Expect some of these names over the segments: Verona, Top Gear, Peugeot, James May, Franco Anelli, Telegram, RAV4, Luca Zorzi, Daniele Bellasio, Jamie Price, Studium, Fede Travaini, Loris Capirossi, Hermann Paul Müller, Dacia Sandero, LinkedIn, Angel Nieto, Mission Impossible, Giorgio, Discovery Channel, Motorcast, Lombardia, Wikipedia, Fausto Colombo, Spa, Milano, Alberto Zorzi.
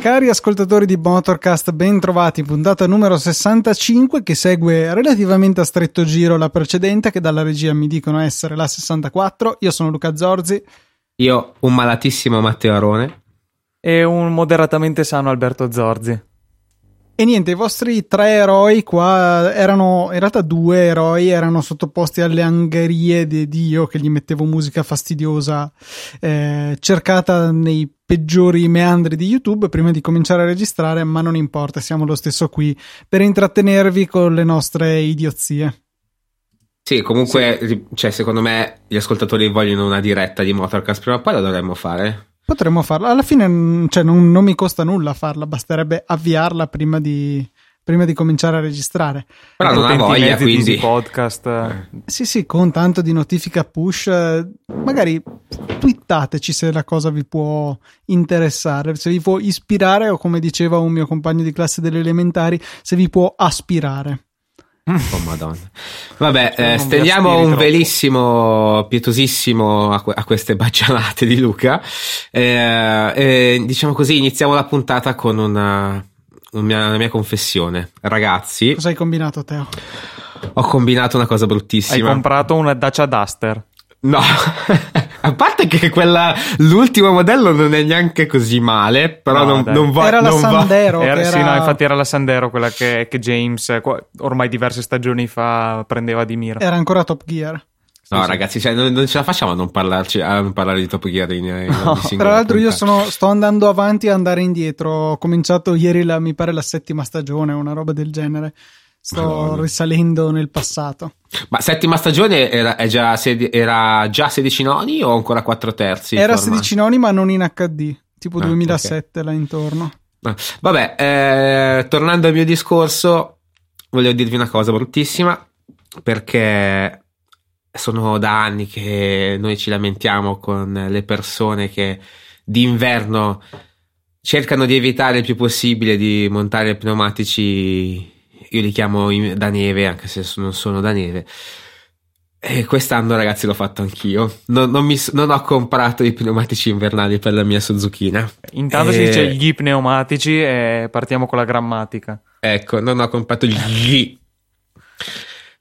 Cari ascoltatori di Motorcast, ben trovati, puntata numero 65 che segue relativamente a stretto giro la precedente, che dalla regia mi dicono essere la 64. Io sono Luca Zorzi. Io un malatissimo Matteo Arone. E un moderatamente sano Alberto Zorzi. E niente, i vostri tre eroi qua erano, in realtà due eroi, erano sottoposti alle angherie di Dio, che gli mettevo musica fastidiosa cercata nei peggiori meandri di YouTube prima di cominciare a registrare, ma non importa, siamo lo stesso qui per intrattenervi con le nostre idiozie. Sì, comunque, sì. Cioè, secondo me gli ascoltatori vogliono una diretta di Motorcast, prima o poi la dovremmo fare. Potremmo farla, alla fine cioè, non mi costa nulla farla, basterebbe avviarla prima di cominciare a registrare. Però non ha voglia, quindi di podcast. Sì, con tanto di notifica push, magari twittateci se la cosa vi può interessare, se vi può ispirare o, come diceva un mio compagno di classe delle elementari, se vi può aspirare. Oh madonna, vabbè, stendiamo un velissimo, pietosissimo a queste baggianate di Luca, diciamo così, iniziamo la puntata con una mia confessione. Ragazzi, cosa hai combinato, Teo? Ho combinato una cosa bruttissima. Hai comprato una Dacia Duster? No, a parte che quella, l'ultimo modello non è neanche così male, però no, non va. Era la Sandero. Sì, no, infatti era la Sandero, quella che James ormai diverse stagioni fa prendeva di mira. Era ancora Top Gear. No, sì. Ragazzi, cioè, non ce la facciamo a non parlare di Top Gear in tra l'altro puntata. Io sto andando avanti e andare indietro. Ho cominciato ieri, mi pare, la 7ª stagione, una roba del genere. Sto risalendo nel passato. Ma 7ª stagione era già 16 noni o ancora 4/3? Era forma? 16 noni, ma non in HD, tipo 2007, okay. Là intorno. Vabbè, tornando al mio discorso, voglio dirvi una cosa bruttissima, perché sono da anni che noi ci lamentiamo con le persone che d'inverno cercano di evitare il più possibile di montare pneumatici. Io li chiamo da neve, anche se non sono da neve, e quest'anno, ragazzi, l'ho fatto anch'io. Non ho comprato i pneumatici invernali per la mia Suzukina. Intanto si dice gli pneumatici e partiamo con la grammatica. Ecco, non ho comprato gli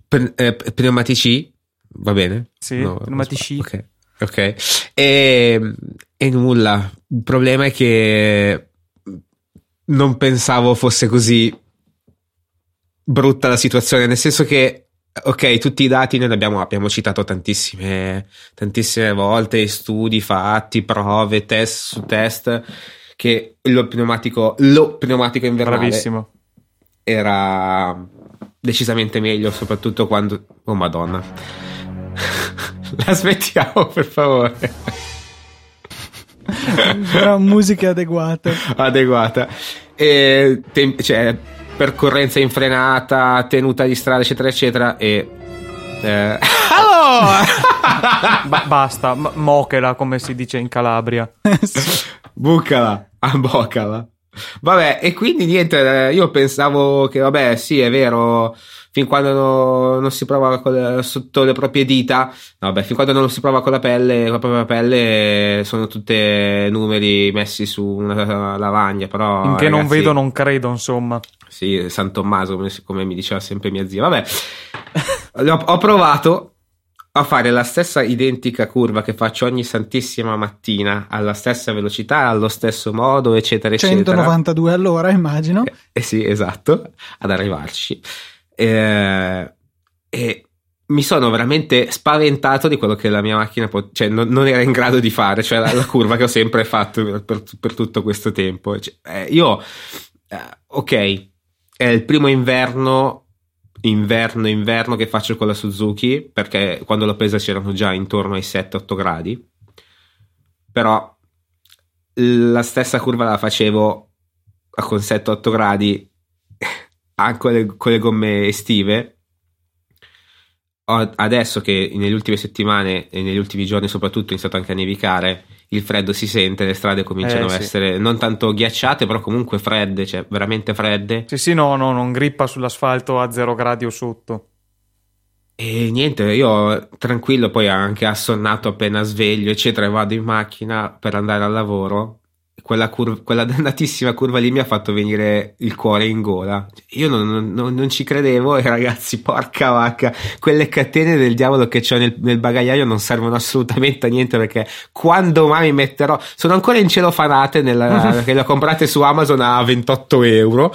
pneumatici, va bene? Sì, no, pneumatici. Ok. E nulla, il problema è che non pensavo fosse così brutta la situazione, nel senso che, ok, tutti i dati noi abbiamo citato tantissime volte, studi fatti, prove, test su test, che lo pneumatico invernale, bravissimo, era decisamente meglio, soprattutto quando, oh madonna, la smettiamo per favore. Era musica adeguata e cioè percorrenza in frenata, tenuta di strada, eccetera eccetera, e allora basta, mochela, come si dice in Calabria. Bucala, ambocala. Vabbè, e quindi niente, io pensavo che vabbè, sì, è vero, fin quando non si prova sotto le proprie dita, no, vabbè, fin quando non si prova con la pelle, la propria pelle, sono tutte numeri messi su una lavagna, però finché, ragazzi, non vedo non credo, insomma. Sì, San Tommaso, come mi diceva sempre mia zia. Vabbè, ho provato a fare la stessa identica curva che faccio ogni santissima mattina, alla stessa velocità, allo stesso modo, eccetera, 192 eccetera. 192 all'ora, immagino. Sì, esatto, ad arrivarci. E mi sono veramente spaventato di quello che la mia macchina cioè non era in grado di fare, cioè la curva che ho sempre fatto per tutto questo tempo. Cioè, io... ok, è il primo inverno che faccio con la Suzuki, perché quando l'ho presa c'erano già intorno ai 7-8 gradi, però la stessa curva la facevo con 7-8 gradi anche con le gomme estive. Adesso che nelle ultime settimane e negli ultimi giorni soprattutto è iniziato anche a nevicare, il freddo si sente, le strade cominciano a essere non tanto ghiacciate, però comunque fredde, cioè veramente fredde. Sì, sì, no, non grippa sull'asfalto a 0 gradi o sotto. E niente, io tranquillo, poi anche assonnato appena sveglio, eccetera, e vado in macchina per andare al lavoro. Quella dannatissima curva lì mi ha fatto venire il cuore in gola. Io non ci credevo, e ragazzi, porca vacca, quelle catene del diavolo che c'ho nel bagagliaio non servono assolutamente a niente, perché quando mai mi metterò, sono ancora in celofanate perché le ho comprate su Amazon a 28 euro.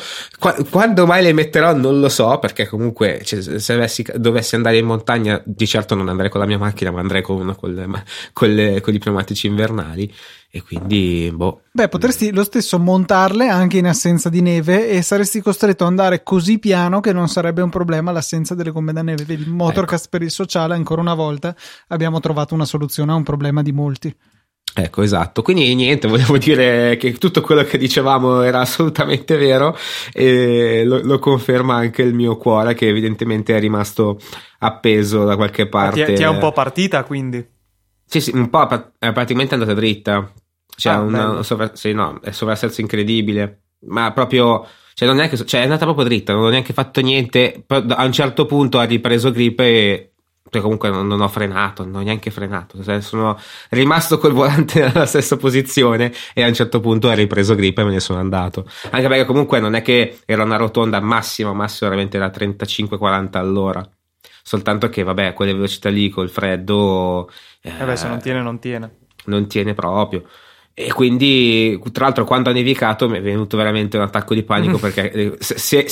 Quando mai le metterò non lo so, perché comunque, cioè, se dovessi andare in montagna di certo non andrei con la mia macchina, ma andrei con i pneumatici invernali. E quindi beh, potresti lo stesso montarle anche in assenza di neve, e saresti costretto ad andare così piano che non sarebbe un problema l'assenza delle gomme da neve. Vedi, Motorcast, ecco. Per il sociale ancora una volta abbiamo trovato una soluzione a un problema di molti. Ecco, esatto. Quindi niente, volevo dire che tutto quello che dicevamo era assolutamente vero, e lo conferma anche il mio cuore, che evidentemente è rimasto appeso da qualche parte. Ti è un po' partita, quindi? Sì, un po' è praticamente andata dritta. Cioè, è sovrassalto incredibile, ma proprio, cioè, non è che, cioè, è andata proprio dritta, non ho neanche fatto niente. A un certo punto ha ripreso grip e comunque non ho frenato, non ho neanche frenato, cioè, sono rimasto col volante nella stessa posizione, e a un certo punto ha ripreso grip e me ne sono andato, anche perché comunque non è che era una rotonda massimo veramente da 35-40 all'ora, soltanto che vabbè, quelle velocità lì col freddo se non tiene proprio. E quindi, tra l'altro, quando ha nevicato mi è venuto veramente un attacco di panico, perché se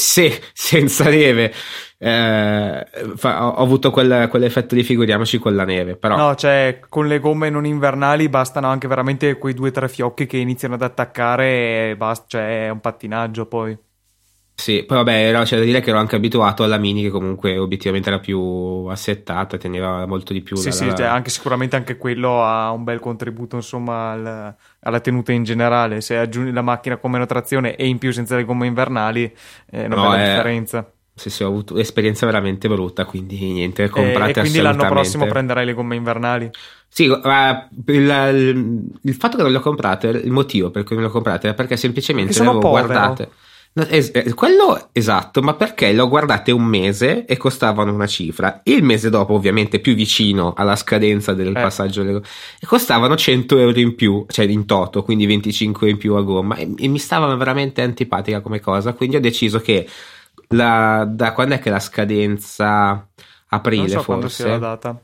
senza neve ho avuto quell'effetto di figuriamoci con la neve. Però no, cioè, con le gomme non invernali bastano anche veramente quei 2 o 3 fiocchi che iniziano ad attaccare e basta, cioè è un pattinaggio poi. Sì, poi vabbè, c'è da dire che ero anche abituato alla Mini, che comunque obiettivamente era più assettata, teneva molto di più. Sì, cioè sicuramente anche quello ha un bel contributo, insomma, alla tenuta in generale. Se aggiungi la macchina con meno trazione e in più senza le gomme invernali, è una bella differenza. Sì, ho avuto esperienza veramente brutta, quindi niente, comprate assolutamente. E quindi l'anno prossimo prenderai le gomme invernali? Sì, il fatto che non le ho comprate, il motivo per cui non le ho comprate è perché semplicemente le avevo guardate. Quello esatto, ma perché le ho guardate un mese e costavano una cifra, il mese dopo ovviamente più vicino alla scadenza del passaggio e costavano 100 euro in più, cioè in toto, quindi 25 in più a gomma, e mi stava veramente antipatica come cosa, quindi ho deciso che da quando è che la scadenza? Aprile, non so, forse sia la data.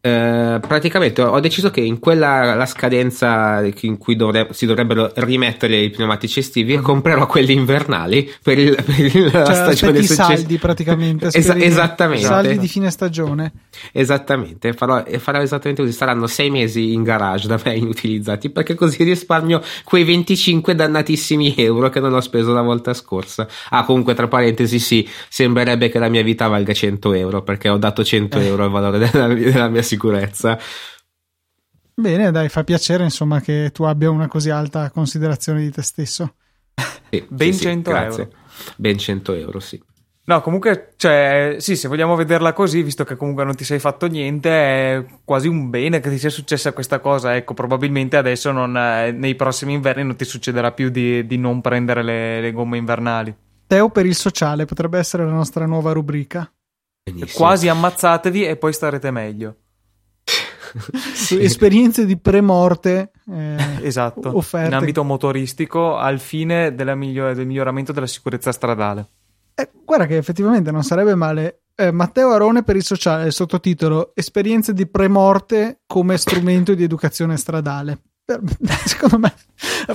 Praticamente ho deciso che in quella la scadenza in cui si dovrebbero rimettere i pneumatici estivi, comprerò quelli invernali per la stagione successiva. Saldi praticamente. Esattamente. Saldi di fine stagione. Esattamente, farò esattamente così. Saranno 6 mesi in garage da me inutilizzati, perché così risparmio quei 25 dannatissimi euro che non ho speso la volta scorsa. Ah, comunque, tra parentesi, sì, sembrerebbe che la mia vita valga 100 euro perché ho dato 100 euro al valore della mia sicurezza. Bene, dai, fa piacere insomma che tu abbia una così alta considerazione di te stesso. Sì, ben sì, 100 grazie. Euro ben 100 euro sì. No, comunque, cioè, sì, se vogliamo vederla così, visto che comunque non ti sei fatto niente, è quasi un bene che ti sia successa questa cosa. Ecco, probabilmente adesso nei prossimi inverni non ti succederà più di non prendere le gomme invernali. Teo per il sociale potrebbe essere la nostra nuova rubrica. Benissimo. Quasi ammazzatevi e poi starete meglio. Sì. Esperienze di premorte esatto, offerte in ambito motoristico al fine del miglioramento della sicurezza stradale. Guarda che effettivamente non sarebbe male. Matteo Arone per il sociale, sottotitolo: esperienze di premorte come strumento di educazione stradale. Secondo me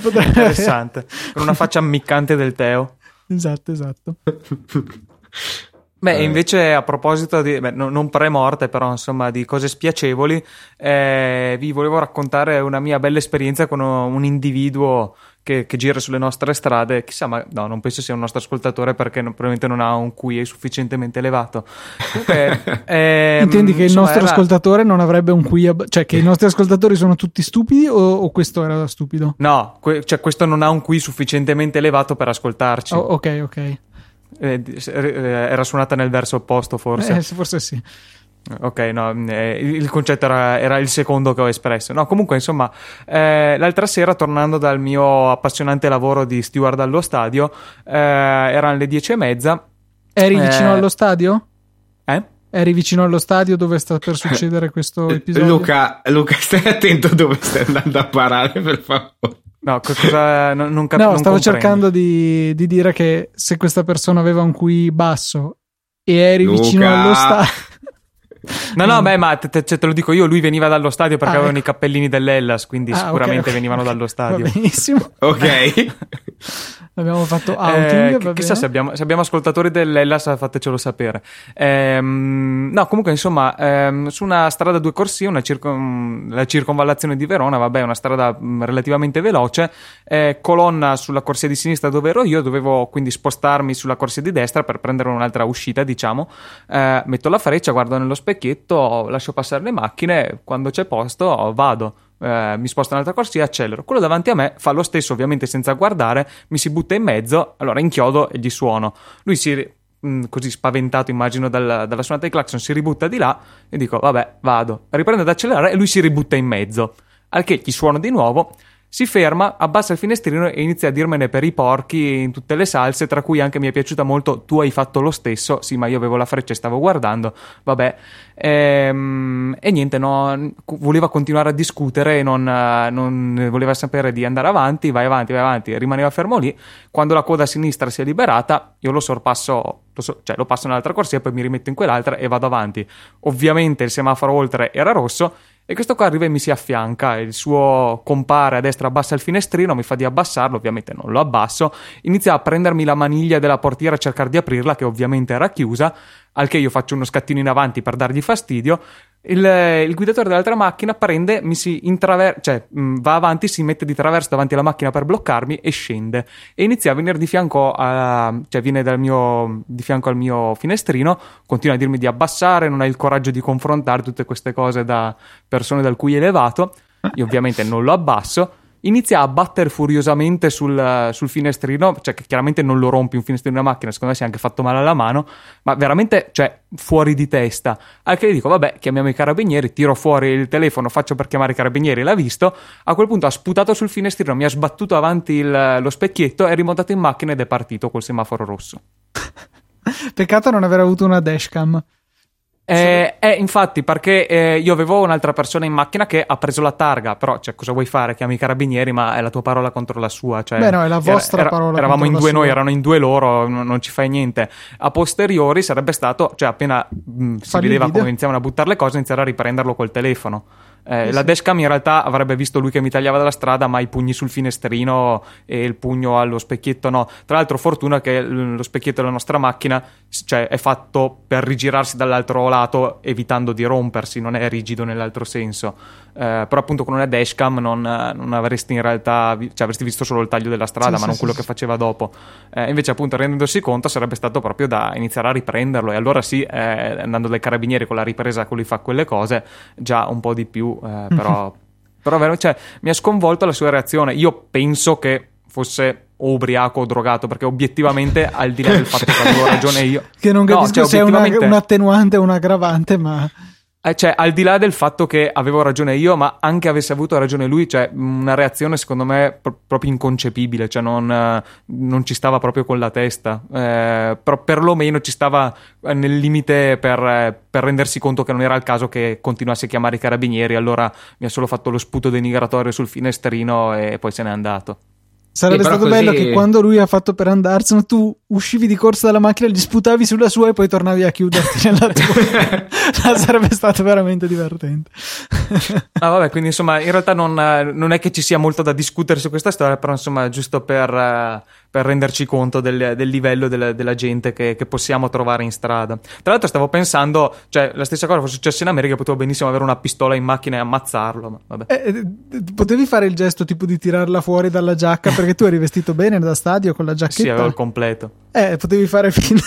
potrebbe... interessante, con una faccia ammiccante del Teo. Esatto. Beh, invece a proposito di non premorte, però insomma di cose spiacevoli, vi volevo raccontare una mia bella esperienza con un individuo che gira sulle nostre strade. Chissà, ma no, non penso sia un nostro ascoltatore, perché probabilmente non ha un QI sufficientemente elevato. Comunque, intendi che il nostro ascoltatore non avrebbe un QI cioè che i nostri ascoltatori sono tutti stupidi, o questo era stupido? No, cioè questo non ha un QI sufficientemente elevato per ascoltarci. Ok. Era suonata nel verso opposto, forse sì. Ok, no, il concetto era il secondo che ho espresso. No, comunque, insomma, l'altra sera, tornando dal mio appassionante lavoro di steward allo stadio, erano le 10:30. Eri vicino allo stadio? Eri vicino allo stadio dove sta per succedere questo episodio? Luca, stai attento dove stai andando a parare, per favore. No, cosa non capisco. No, stavo cercando di dire che se questa persona aveva un QI basso e eri Luca vicino allo stadio. No, beh, ma te lo dico io, lui veniva dallo stadio perché avevano i cappellini dell'Hellas, quindi sicuramente okay. Venivano dallo stadio. Va benissimo. Ok. Abbiamo fatto outing. Chissà se abbiamo ascoltatori dell'Hellas, fatecelo sapere. No, comunque, insomma, su una strada a due corsie, la circonvallazione di Verona, vabbè, una strada relativamente veloce, colonna sulla corsia di sinistra dove ero io, dovevo quindi spostarmi sulla corsia di destra per prendere un'altra uscita, diciamo. Metto la freccia, guardo nello specchietto, lascio passare le macchine, quando c'è posto vado. Mi sposto un'altra corsia, accelero. Quello davanti a me fa lo stesso, ovviamente senza guardare, mi si butta in mezzo, allora inchiodo e gli suono. Lui così spaventato, immagino, dalla suonata di clacson, si ributta di là e dico vabbè, vado. Riprendo ad accelerare e lui si ributta in mezzo, al che gli suono di nuovo. Si ferma, abbassa il finestrino e inizia a dirmene per i porchi in tutte le salse, tra cui anche mi è piaciuta molto "tu hai fatto lo stesso". Sì, ma io avevo la freccia e stavo guardando, vabbè. E niente, no, voleva continuare a discutere, non voleva sapere di andare avanti, vai avanti, rimaneva fermo lì. Quando la coda sinistra si è liberata, io lo sorpasso, lo passo un'altra corsia, poi mi rimetto in quell'altra e vado avanti. Ovviamente il semaforo oltre era rosso e questo qua arriva e mi si affianca, il suo compare a destra abbassa il finestrino, mi fa di abbassarlo, ovviamente non lo abbasso, inizia a prendermi la maniglia della portiera, a cercare di aprirla, che ovviamente era chiusa, al che io faccio uno scattino in avanti per dargli fastidio. Il guidatore dell'altra macchina prende, mi si intraversa, cioè va avanti, si mette di traverso davanti alla macchina per bloccarmi e scende e inizia a venire di fianco al mio finestrino, continua a dirmi di abbassare, non hai il coraggio di confrontare, tutte queste cose da persone dal cui è elevato. Io ovviamente non lo abbasso, inizia a battere furiosamente sul finestrino, cioè che chiaramente non lo rompi un finestrino di una macchina, secondo me si è anche fatto male alla mano, ma veramente, cioè, fuori di testa. Al che gli dico vabbè, chiamiamo i carabinieri, tiro fuori il telefono, faccio per chiamare i carabinieri, l'ha visto, a quel punto ha sputato sul finestrino, mi ha sbattuto avanti lo specchietto, è rimontato in macchina ed è partito col semaforo rosso. Peccato non aver avuto una dashcam. Infatti, perché io avevo un'altra persona in macchina che ha preso la targa, però, cioè, cosa vuoi fare? Chiami i carabinieri, ma è la tua parola contro la sua, cioè, beh, no, è la vostra parola. Eravamo in due noi, erano in due loro, non ci fai niente. A posteriori sarebbe stato, cioè, appena si vedeva come iniziavano a buttare le cose, iniziare a riprenderlo col telefono. La dashcam in realtà avrebbe visto lui che mi tagliava dalla strada, ma i pugni sul finestrino e il pugno allo specchietto no. Tra l'altro, fortuna che lo specchietto della nostra macchina, cioè, è fatto per rigirarsi dall'altro lato evitando di rompersi, non è rigido nell'altro senso, però appunto con una dashcam non avresti in realtà, cioè, avresti visto solo il taglio della strada, ma non quello che faceva dopo. Invece appunto, rendendosi conto, sarebbe stato proprio da iniziare a riprenderlo, e allora sì, andando dai carabinieri con la ripresa che lui fa quelle cose, già un po' di più. Però cioè, mi ha sconvolto la sua reazione. Io penso che fosse ubriaco o drogato, perché obiettivamente, al di là del fatto che avevo ragione io, che non capisco, cioè, se è un attenuante o un aggravante, ma cioè, al di là del fatto che avevo ragione io, ma anche avesse avuto ragione lui, cioè una reazione secondo me proprio inconcepibile, cioè non ci stava proprio con la testa, però perlomeno ci stava nel limite per rendersi conto che non era il caso che continuasse a chiamare i carabinieri. Allora mi ha solo fatto lo sputo denigratorio sul finestrino e poi se n'è andato. Sarebbe stato bello che quando lui ha fatto per andarsene, tu uscivi di corsa dalla macchina, gli sputavi sulla sua e poi tornavi a chiuderti nella tua. Sarebbe stato veramente divertente. Vabbè, quindi insomma, in realtà non è che ci sia molto da discutere su questa storia, però insomma, giusto per renderci conto del livello della gente che possiamo trovare in strada. Tra l'altro stavo pensando, cioè, la stessa cosa fosse successa in America, potevo benissimo avere una pistola in macchina e ammazzarlo, ma vabbè. Potevi fare il gesto tipo di tirarla fuori dalla giacca, perché tu eri vestito bene da stadio con la giacchetta. Sì, avevo il completo. Potevi fare finta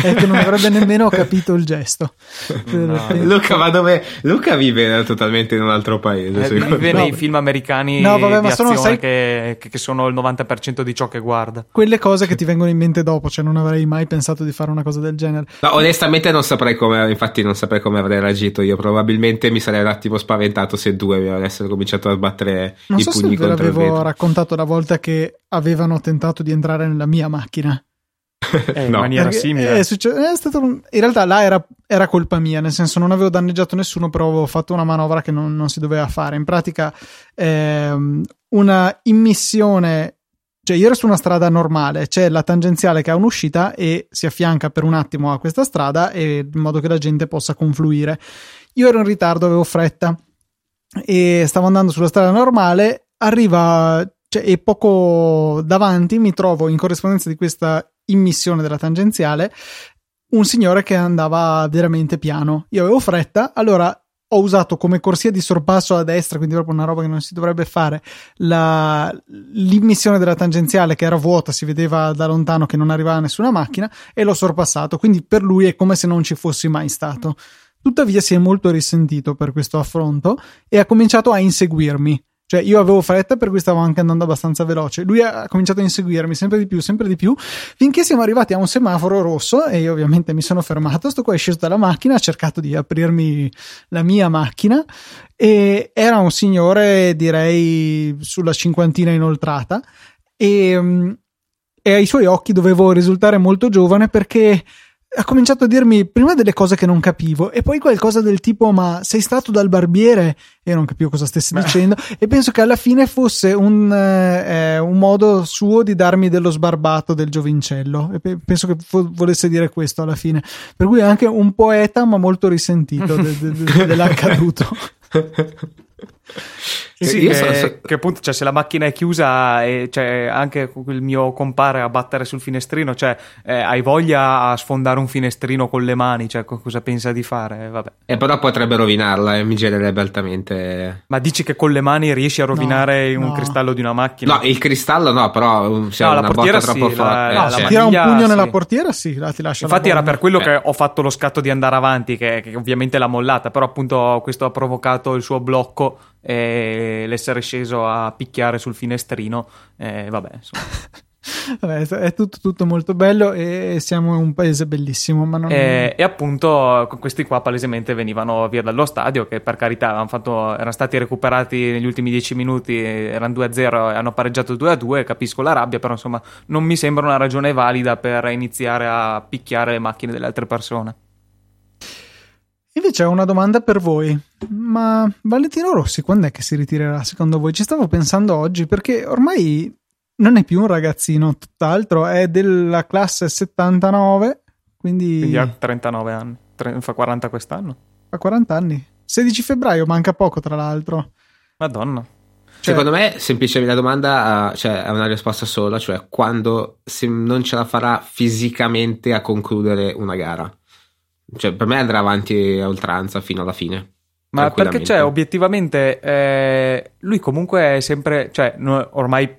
Ecco, non avrebbe nemmeno capito il gesto. No. Luca, ma dove? Luca vive totalmente in un altro paese. Vive nei film americani, no, vabbè, di azione, sai, che sono il 90% di ciò che guarda. Quelle cose che ti vengono in mente dopo, cioè non avrei mai pensato di fare una cosa del genere. No, onestamente non saprei come, infatti non saprei come avrei reagito io. Probabilmente mi sarei un attimo spaventato se due mi avessero cominciato a sbattere non i so pugni contro il vetro. Non so se ve l'avevo raccontato la volta che avevano tentato di entrare nella mia macchina. In no, maniera simile è stato in realtà là era colpa mia, nel senso non avevo danneggiato nessuno, però avevo fatto una manovra che non si doveva fare, in pratica una immissione, cioè io ero su una strada normale, c'è la tangenziale che ha un'uscita e si affianca per un attimo a questa strada e, in modo che la gente possa confluire. Io ero in ritardo, avevo fretta e stavo andando sulla strada normale, arriva, cioè, e poco davanti mi trovo, in corrispondenza di questa immissione della tangenziale, un signore che andava veramente piano. Io avevo fretta, allora ho usato come corsia di sorpasso a destra, quindi proprio una roba che non si dovrebbe fare, l'immissione della tangenziale che era vuota, si vedeva da lontano che non arrivava nessuna macchina, e l'ho sorpassato, quindi per lui è come se non ci fossi mai stato. Tuttavia si è molto risentito per questo affronto e ha cominciato a inseguirmi. Cioè io avevo fretta, per cui stavo anche andando abbastanza veloce, lui ha cominciato a inseguirmi sempre di più, finché siamo arrivati a un semaforo rosso e io ovviamente mi sono fermato. Sto qua è sceso dalla macchina, ha cercato di aprirmi la mia macchina e era un signore, direi sulla cinquantina inoltrata, e ai suoi occhi dovevo risultare molto giovane, perché ha cominciato a dirmi prima delle cose che non capivo e poi qualcosa del tipo: ma sei stato dal barbiere? Io non capivo cosa stesse dicendo e penso che alla fine fosse un modo suo di darmi dello sbarbato, del giovincello, e penso che volesse dire questo alla fine, per cui è anche un poeta ma molto risentito dell'accaduto. Sì, che appunto, cioè, se la macchina è chiusa e cioè, anche il mio compare a battere sul finestrino, cioè hai voglia a sfondare un finestrino con le mani, cioè cosa pensa di fare? Vabbè. Però potrebbe rovinarla, mi gelerebbe altamente. Ma dici che con le mani riesci a rovinare un cristallo di una macchina? No, il cristallo no, però cioè, no, una botta troppo forte. No, se tira un pugno nella portiera ti lascia. Infatti era per quello che ho fatto lo scatto di andare avanti, che ovviamente l'ha mollata, però appunto questo ha provocato il suo blocco e l'essere sceso a picchiare sul finestrino, vabbè, vabbè, è tutto molto bello e siamo in un paese bellissimo, ma non... e appunto questi qua palesemente venivano via dallo stadio, che per carità erano stati recuperati negli ultimi 10 minuti, erano 2-0 e hanno pareggiato 2-2. Capisco la rabbia, però insomma non mi sembra una ragione valida per iniziare a picchiare le macchine delle altre persone. Invece ho una domanda per voi, ma Valentino Rossi quando è che si ritirerà secondo voi? Ci stavo pensando oggi, perché ormai non è più un ragazzino, tutt'altro, è della classe 79, quindi ha 39 anni, fa 40 quest'anno. Fa 40 anni, 16 febbraio, manca poco tra l'altro. Madonna. Cioè, secondo me semplicemente la domanda ha una risposta sola, cioè quando se non ce la farà fisicamente a concludere una gara. Cioè, per me andrà avanti a oltranza fino alla fine. Ma perché obiettivamente lui comunque è sempre, cioè ormai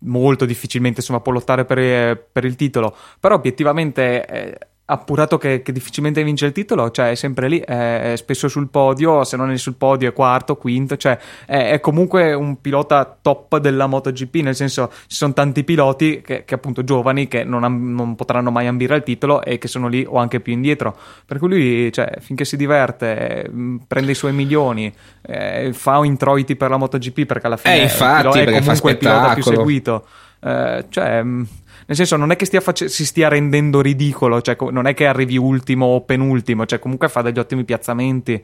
molto difficilmente può lottare per il titolo, però obiettivamente appurato che difficilmente vince il titolo, cioè è sempre lì, è spesso sul podio, se non è sul podio è quarto, quinto, cioè è comunque un pilota top della MotoGP, nel senso ci sono tanti piloti che appunto giovani che non potranno mai ambire al titolo e che sono lì o anche più indietro, per cui lui finché si diverte prende i suoi milioni, fa introiti per la MotoGP, perché alla fine infatti, è comunque il pilota più seguito, nel senso non è che si stia rendendo ridicolo, cioè non è che arrivi ultimo o penultimo, cioè comunque fa degli ottimi piazzamenti,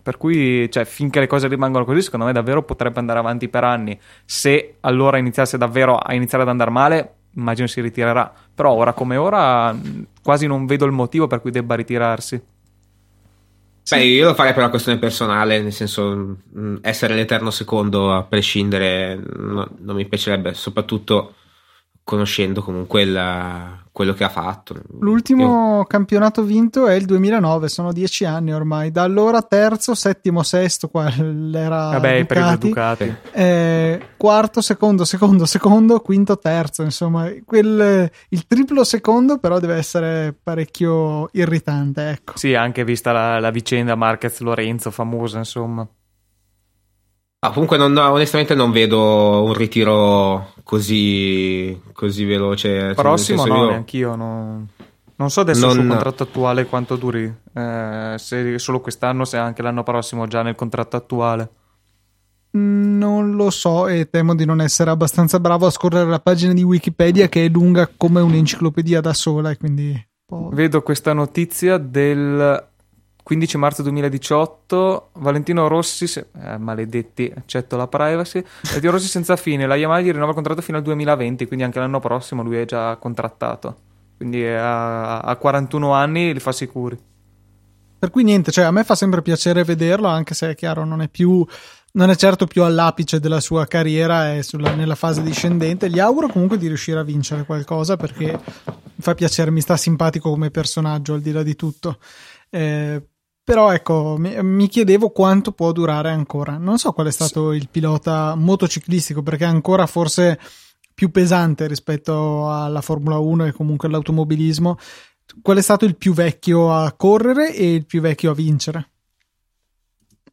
per cui finché le cose rimangono così, secondo me davvero potrebbe andare avanti per anni. Se allora iniziasse davvero ad andare male, immagino si ritirerà, però ora come ora quasi non vedo il motivo per cui debba ritirarsi. Sì. Beh, io lo farei per una questione personale, nel senso essere l'eterno secondo a prescindere non mi piacerebbe, soprattutto conoscendo comunque quello che ha fatto. L'ultimo campionato vinto è il 2009, sono 10 anni ormai. Da allora terzo, settimo, sesto, era Ducati. Quarto, secondo, quinto, terzo, insomma il triplo secondo però deve essere parecchio irritante, ecco. Sì, anche vista la vicenda Marquez-Lorenzo famosa, insomma. Ah, comunque onestamente non vedo un ritiro così veloce. Prossimo no, neanch'io. Non so adesso il suo contratto attuale quanto duri, se solo quest'anno, se anche l'anno prossimo già nel contratto attuale. Non lo so, e temo di non essere abbastanza bravo a scorrere la pagina di Wikipedia, che è lunga come un'enciclopedia da sola, e quindi... Vedo questa notizia del 15 marzo 2018, Valentino Rossi, maledetti, accetto la privacy. Valentino Rossi senza fine, la Yamaha gli rinnova il contratto fino al 2020, quindi anche l'anno prossimo lui è già contrattato, quindi a 41 anni li fa sicuri. Per cui niente, cioè a me fa sempre piacere vederlo, anche se è chiaro non è certo più all'apice della sua carriera, è nella fase discendente. Gli auguro comunque di riuscire a vincere qualcosa, perché mi fa piacere, mi sta simpatico come personaggio al di là di tutto. Però ecco, mi chiedevo quanto può durare ancora. Non so qual è stato il pilota motociclistico, perché è ancora forse più pesante rispetto alla Formula 1 e comunque all'automobilismo. Qual è stato il più vecchio a correre e il più vecchio a vincere?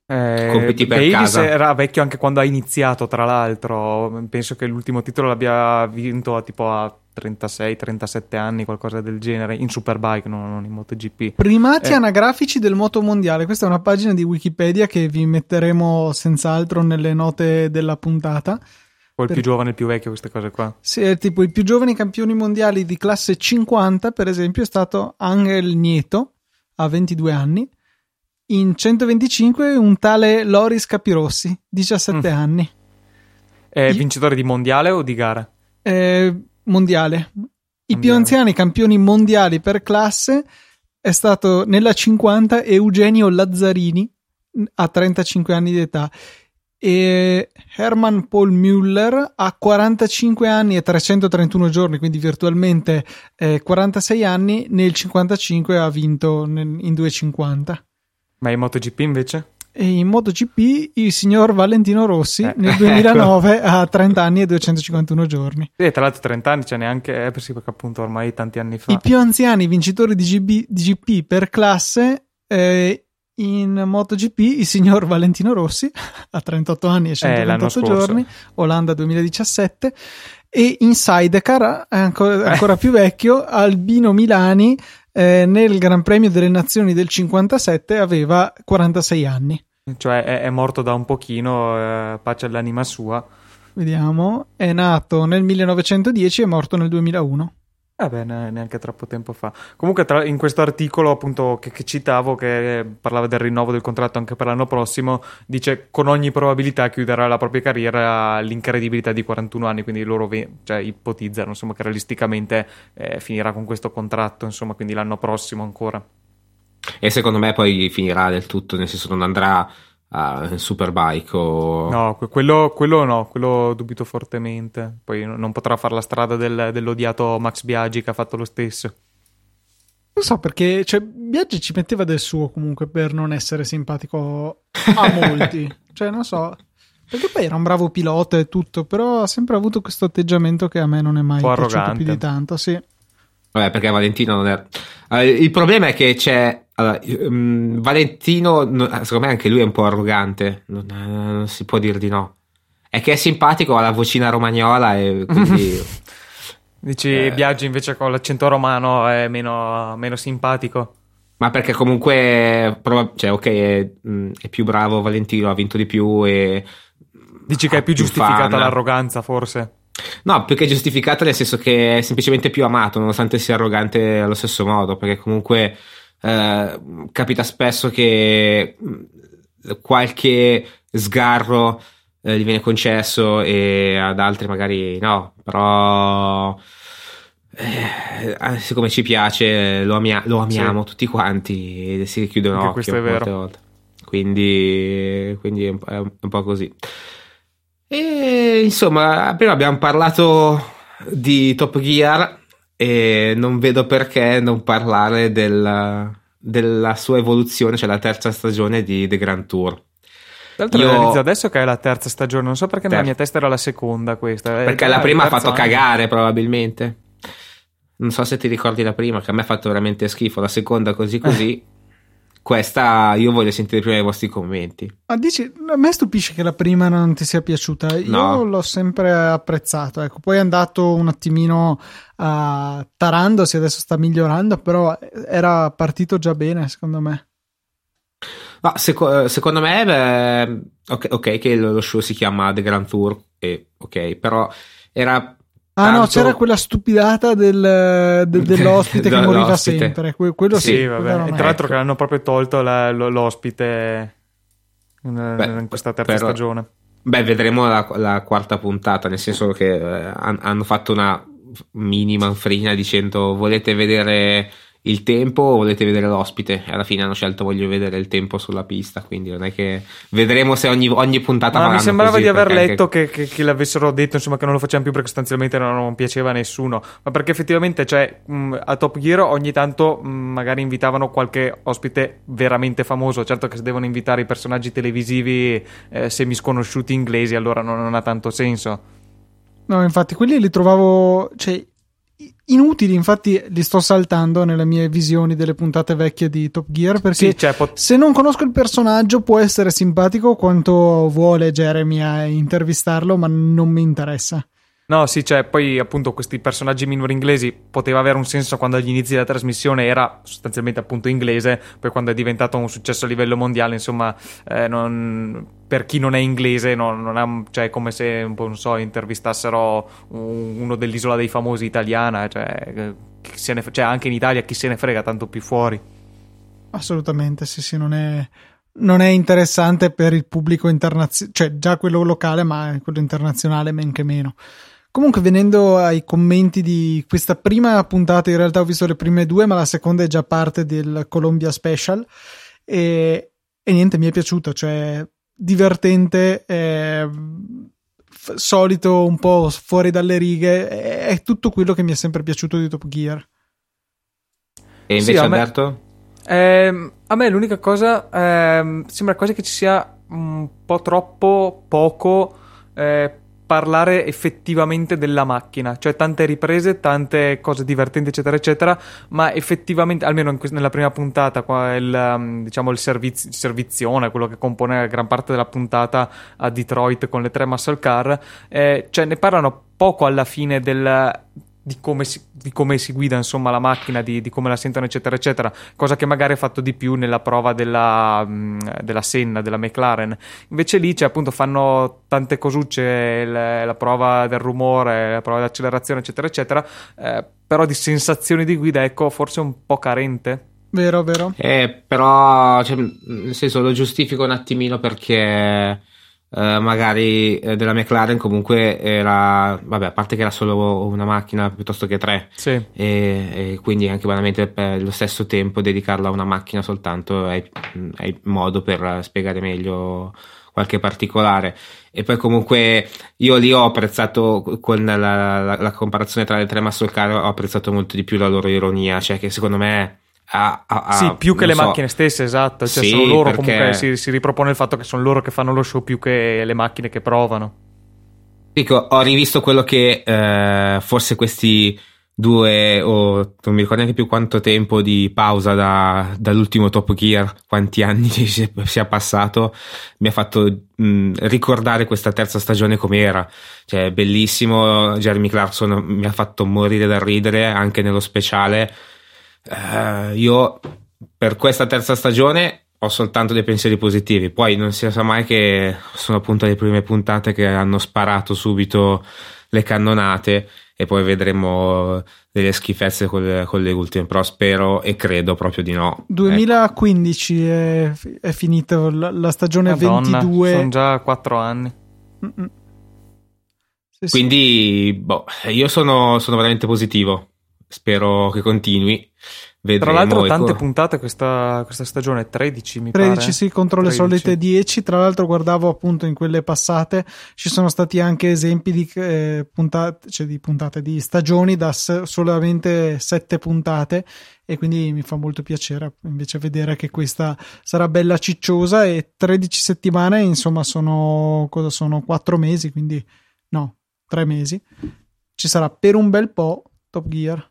Davis era vecchio anche quando ha iniziato, tra l'altro. Penso che l'ultimo titolo l'abbia vinto tipo a 36-37 anni, qualcosa del genere, in Superbike, non in MotoGP. Primati anagrafici del moto mondiale. Questa è una pagina di Wikipedia che vi metteremo senz'altro nelle note della puntata. O il più giovane, il più vecchio, queste cose qua. Sì, è tipo i più giovani campioni mondiali di classe 50, per esempio, è stato Angel Nieto a 22 anni. In 125 un tale Loris Capirossi, 17 anni. Vincitore di mondiale o di gara? Mondiale. Più anziani campioni mondiali per classe è stato nella 50 Eugenio Lazzarini a 35 anni di età, e Hermann Paul Müller a 45 anni e 331 giorni, quindi virtualmente 46 anni, nel 55 ha vinto in 250. Ma in MotoGP invece? E in MotoGP il signor Valentino Rossi nel 2009 ha 30 anni e 251 giorni. E tra l'altro 30 anni, cioè neanche perché appunto ormai tanti anni fa. I più anziani vincitori di GP per classe in MotoGP, il signor Valentino Rossi a 38 anni e 128 giorni, Olanda 2017, e in Sidecar ancora più vecchio Albino Milani nel Gran Premio delle Nazioni del 57 aveva 46 anni. Cioè è morto da un pochino, pace all'anima sua. Vediamo, è nato nel 1910 e è morto nel 2001. Neanche troppo tempo fa. Comunque in questo articolo appunto che citavo, che parlava del rinnovo del contratto anche per l'anno prossimo, dice con ogni probabilità chiuderà la propria carriera all'incredibilità di 41 anni, quindi loro ipotizzano insomma che realisticamente finirà con questo contratto, insomma, quindi l'anno prossimo ancora. E secondo me poi finirà del tutto, nel senso non andrà a Superbike o... No, quello no, quello dubito fortemente. Poi non potrà fare la strada dell'odiato Max Biaggi, che ha fatto lo stesso. Non so perché, cioè, Biaggi ci metteva del suo comunque per non essere simpatico a molti. Cioè non so, perché poi era un bravo pilota e tutto, però ha sempre avuto questo atteggiamento che a me non è mai piaciuto più di tanto, sì. Vabbè, perché Valentino non è... il problema è che c'è... Allora, Valentino, secondo me anche lui è un po' arrogante, non si può dire di no. È che è simpatico, ha la vocina romagnola e quindi... Dici Biaggi invece con l'accento romano è meno simpatico? Ma perché comunque, è più bravo Valentino, ha vinto di più e... Dici che è più giustificata l'arroganza forse? No, più che giustificata, nel senso che è semplicemente più amato, nonostante sia arrogante allo stesso modo, perché comunque... capita spesso che qualche sgarro gli viene concesso e ad altri magari no, però siccome ci piace lo amiamo tutti quanti e si richiude un occhio, questo è vero. Quindi è un po' così. E insomma, prima abbiamo parlato di Top Gear e non vedo perché non parlare della sua evoluzione, cioè la terza stagione di The Grand Tour. D'altro realizzo adesso che è la terza stagione, non so perché nella mia testa era la seconda questa. Perché la prima ha fatto cagare probabilmente. Non so se ti ricordi la prima, che a me ha fatto veramente schifo, la seconda così. Questa io voglio sentire prima i vostri commenti. Ma dici, a me stupisce che la prima non ti sia piaciuta. Io l'ho sempre apprezzato, ecco. Poi è andato un attimino tarandosi, adesso sta migliorando, però era partito già bene secondo me. No, secondo me ok che lo show si chiama The Grand Tour ok, però era tanto... Ah no, c'era quella stupidata dell'ospite che morirà sempre. Quello sì, vabbè. E tra l'altro che l'hanno proprio tolto l'ospite in questa terza stagione. Beh, vedremo la quarta puntata, nel senso che hanno fatto una mini manfrina dicendo: volete vedere il tempo o volete vedere l'ospite? Alla fine hanno scelto voglio vedere il tempo sulla pista, quindi non è che vedremo se ogni puntata. Ma mi sembrava così, di aver letto anche... che l'avessero detto, insomma, che non lo facciamo più perché sostanzialmente non piaceva a nessuno, ma perché effettivamente cioè, a Top Gear ogni tanto magari invitavano qualche ospite veramente famoso. Certo che se devono invitare i personaggi televisivi semisconosciuti inglesi, allora non ha tanto senso. No, infatti quelli li trovavo, cioè, inutili, infatti li sto saltando nelle mie visioni delle puntate vecchie di Top Gear, perché sì, cioè, se non conosco il personaggio può essere simpatico quanto vuole Jeremy a intervistarlo, ma non mi interessa. No, sì, cioè poi appunto questi personaggi minori inglesi poteva avere un senso quando agli inizi della trasmissione era sostanzialmente appunto inglese, poi quando è diventato un successo a livello mondiale, insomma, per chi non è inglese non ha, cioè è come se un po', non so, intervistassero uno dell'Isola dei Famosi italiana, cioè, cioè anche in Italia chi se ne frega, tanto più fuori. Assolutamente, sì, non è interessante per il pubblico internazionale, cioè già quello locale, ma quello internazionale men che meno. Comunque, venendo ai commenti di questa prima puntata, in realtà ho visto le prime due, ma la seconda è già parte del Colombia Special e niente, mi è piaciuta, cioè divertente, solito, un po' fuori dalle righe, è tutto quello che mi è sempre piaciuto di Top Gear. E invece sì, Alberto? A me l'unica cosa sembra quasi che ci sia un po' troppo poco parlare effettivamente della macchina, cioè tante riprese, tante cose divertenti eccetera eccetera, ma effettivamente almeno nella prima puntata qua diciamo il servizione, quello che compone gran parte della puntata a Detroit con le 3 muscle car, cioè ne parlano poco alla fine di come si guida insomma la macchina, di come la sentono eccetera eccetera, cosa che magari ha fatto di più nella prova della Senna, della McLaren. Invece lì cioè, appunto fanno tante cosucce, la prova del rumore, la prova dell'accelerazione eccetera eccetera, però di sensazioni di guida ecco forse un po' carente. Vero però cioè, nel senso lo giustifico un attimino perché magari della McLaren comunque era, vabbè, a parte che era solo una macchina piuttosto che 3, sì. E quindi anche veramente per lo stesso tempo dedicarla a una macchina soltanto è modo per spiegare meglio qualche particolare. E poi comunque io lì ho apprezzato con la comparazione tra le 3 muscle car, ho apprezzato molto di più la loro ironia, cioè che secondo me sì, più che le macchine stesse, esatto, cioè sì, sono loro, perché... comunque si ripropone il fatto che sono loro che fanno lo show più che le macchine che provano. Dico, ho rivisto quello che forse questi 2 o non mi ricordo neanche più quanto tempo di pausa dall'ultimo Top Gear, quanti anni sia passato, mi ha fatto ricordare questa terza stagione com'era, cioè bellissimo. Jeremy Clarkson mi ha fatto morire da ridere anche nello speciale. Io per questa terza stagione ho soltanto dei pensieri positivi, poi non si sa mai, che sono appunto le prime puntate che hanno sparato subito le cannonate e poi vedremo delle schifezze con le ultime, però spero e credo proprio di no. 2015 è finita la stagione. Madonna, 22, sono già 4 anni. Sì. Quindi boh, io sono veramente positivo, spero che continui, Vedremo. Tra l'altro tante puntate questa stagione, 13 mi 13, pare. Sì, contro 13. Le solite 10. Tra l'altro guardavo appunto in quelle passate, ci sono stati anche esempi di puntate di stagioni da solamente 7 puntate, e quindi mi fa molto piacere invece vedere che questa sarà bella cicciosa. E 13 settimane, insomma, sono 4 mesi, quindi no, 3 mesi ci sarà per un bel po' Top Gear.